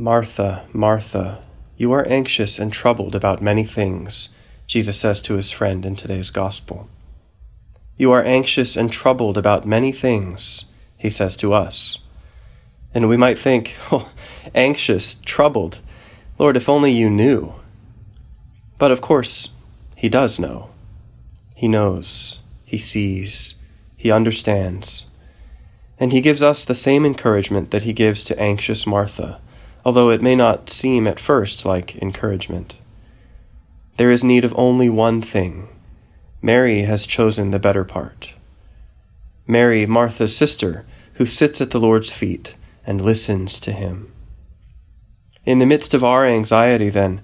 Martha, Martha, you are anxious and troubled about many things, Jesus says to his friend in today's gospel. You are anxious and troubled about many things, he says to us. And we might think, oh, anxious, troubled. Lord, if only you knew. But of course, he does know. He knows, he sees, he understands. And he gives us the same encouragement that he gives to anxious Martha, although it may not seem at first like encouragement. There is need of only one thing. Mary has chosen the better part. Mary, Martha's sister, who sits at the Lord's feet and listens to him. In the midst of our anxiety, then,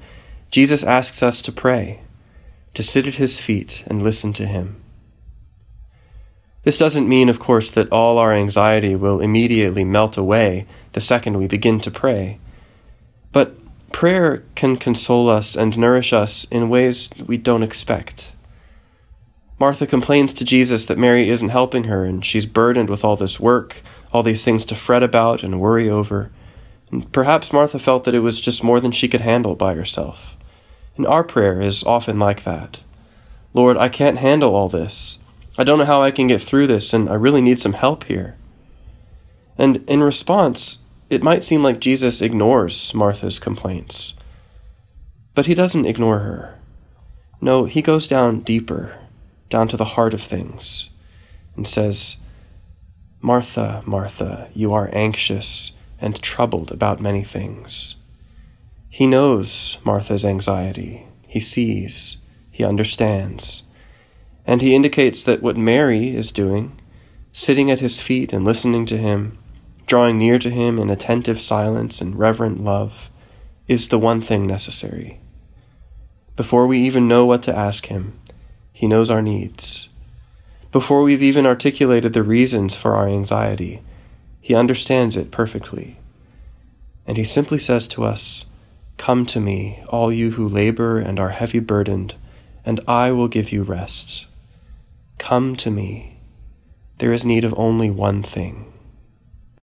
Jesus asks us to pray, to sit at his feet and listen to him. This doesn't mean, of course, that all our anxiety will immediately melt away the second we begin to pray. But prayer can console us and nourish us in ways we don't expect. Martha complains to Jesus that Mary isn't helping her, and she's burdened with all this work, all these things to fret about and worry over. And perhaps Martha felt that it was just more than she could handle by herself. And our prayer is often like that. Lord, I can't handle all this. I don't know how I can get through this, and I really need some help here. And in response, it might seem like Jesus ignores Martha's complaints. But he doesn't ignore her. No, he goes down deeper, down to the heart of things, and says, Martha, Martha, you are anxious and troubled about many things. He knows Martha's anxiety. He sees, he understands. And he indicates that what Mary is doing, sitting at his feet and listening to him, drawing near to him in attentive silence and reverent love, is the one thing necessary. Before we even know what to ask him, he knows our needs. Before we've even articulated the reasons for our anxiety, he understands it perfectly. And he simply says to us, "Come to me, all you who labor and are heavy burdened, and I will give you rest." Come to me. There is need of only one thing.